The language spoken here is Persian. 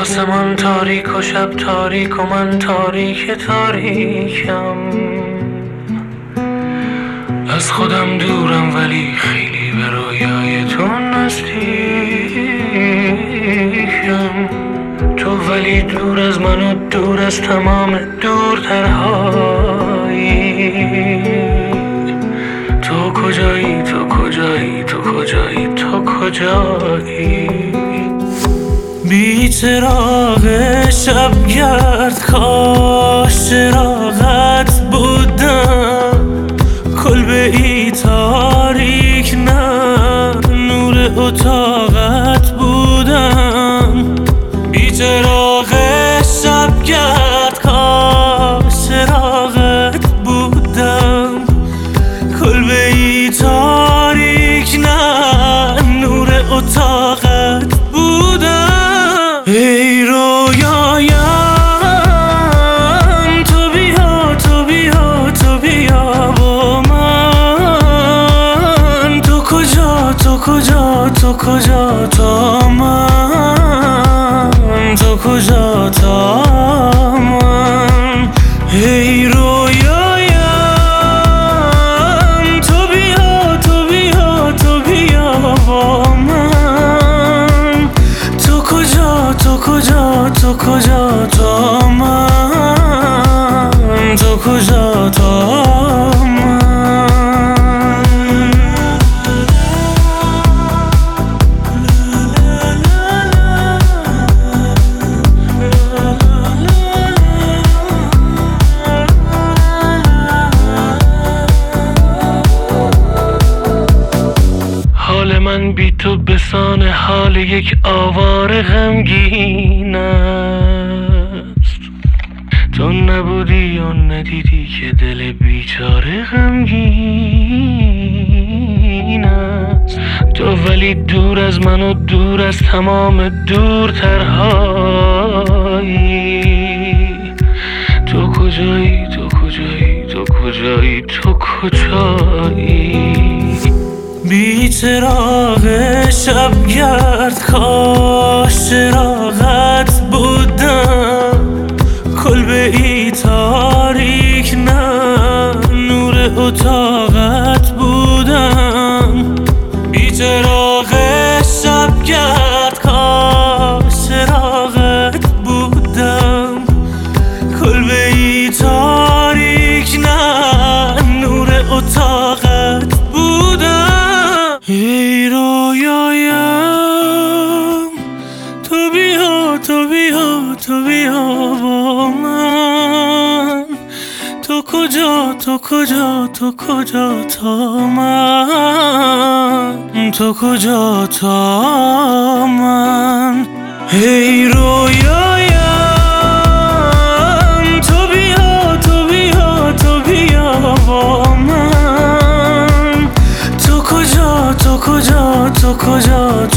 آسمان تاریک و شب تاریک و من تاریک تاریکم، از خودم دورم ولی خیلی به رویای تو نزدیکم. تو ولی دور از من و دور از تمام دورترهایی. تو کجایی تو کجایی تو کجایی تو کجایی؟ بی چراغ شبگرد کاش چراغت بودم، کلبه ای تاریک نه نور اتاقت بودم. بی چراغ شبگرد کاش چراغت بودم، کلبه ای تاریک نه نور اتاقت بودم. ای رویایم تو بیا تو بیا تو بیا با من، تو کجا تو کجا تو کجا تا من، تو کجا تا من. ای رویایم تو بیا تو بیا تو بیا با من، تو کجا تو کجا تو کجا تا من، تو کجا تا من. حال من بی تو بسان حال یک آواره غمگین است. تو نبودی و ندیدی که دل بیچاره غمگین است. تو ولی دور از من و دور از تمام دورترهایی. تو کجایی تو کجایی تو کجایی تو کجایی؟ بی چراغ شبگرد کاش چراغت بودم، کلبه ای تاریک نه نور اتاقت بودم. بی چراغ شبگرد کاش چراغت بودم، کلبه ای تاریک نه نور اتاقت بودم. ای رویایم تو بیا تو بیا تو بیا با من، تو کجا تو کجا تو کجا تا من، تو کجا تا من. ای رویایم تو بیا تو بیا تو بیا با من، تو کجا تو کجا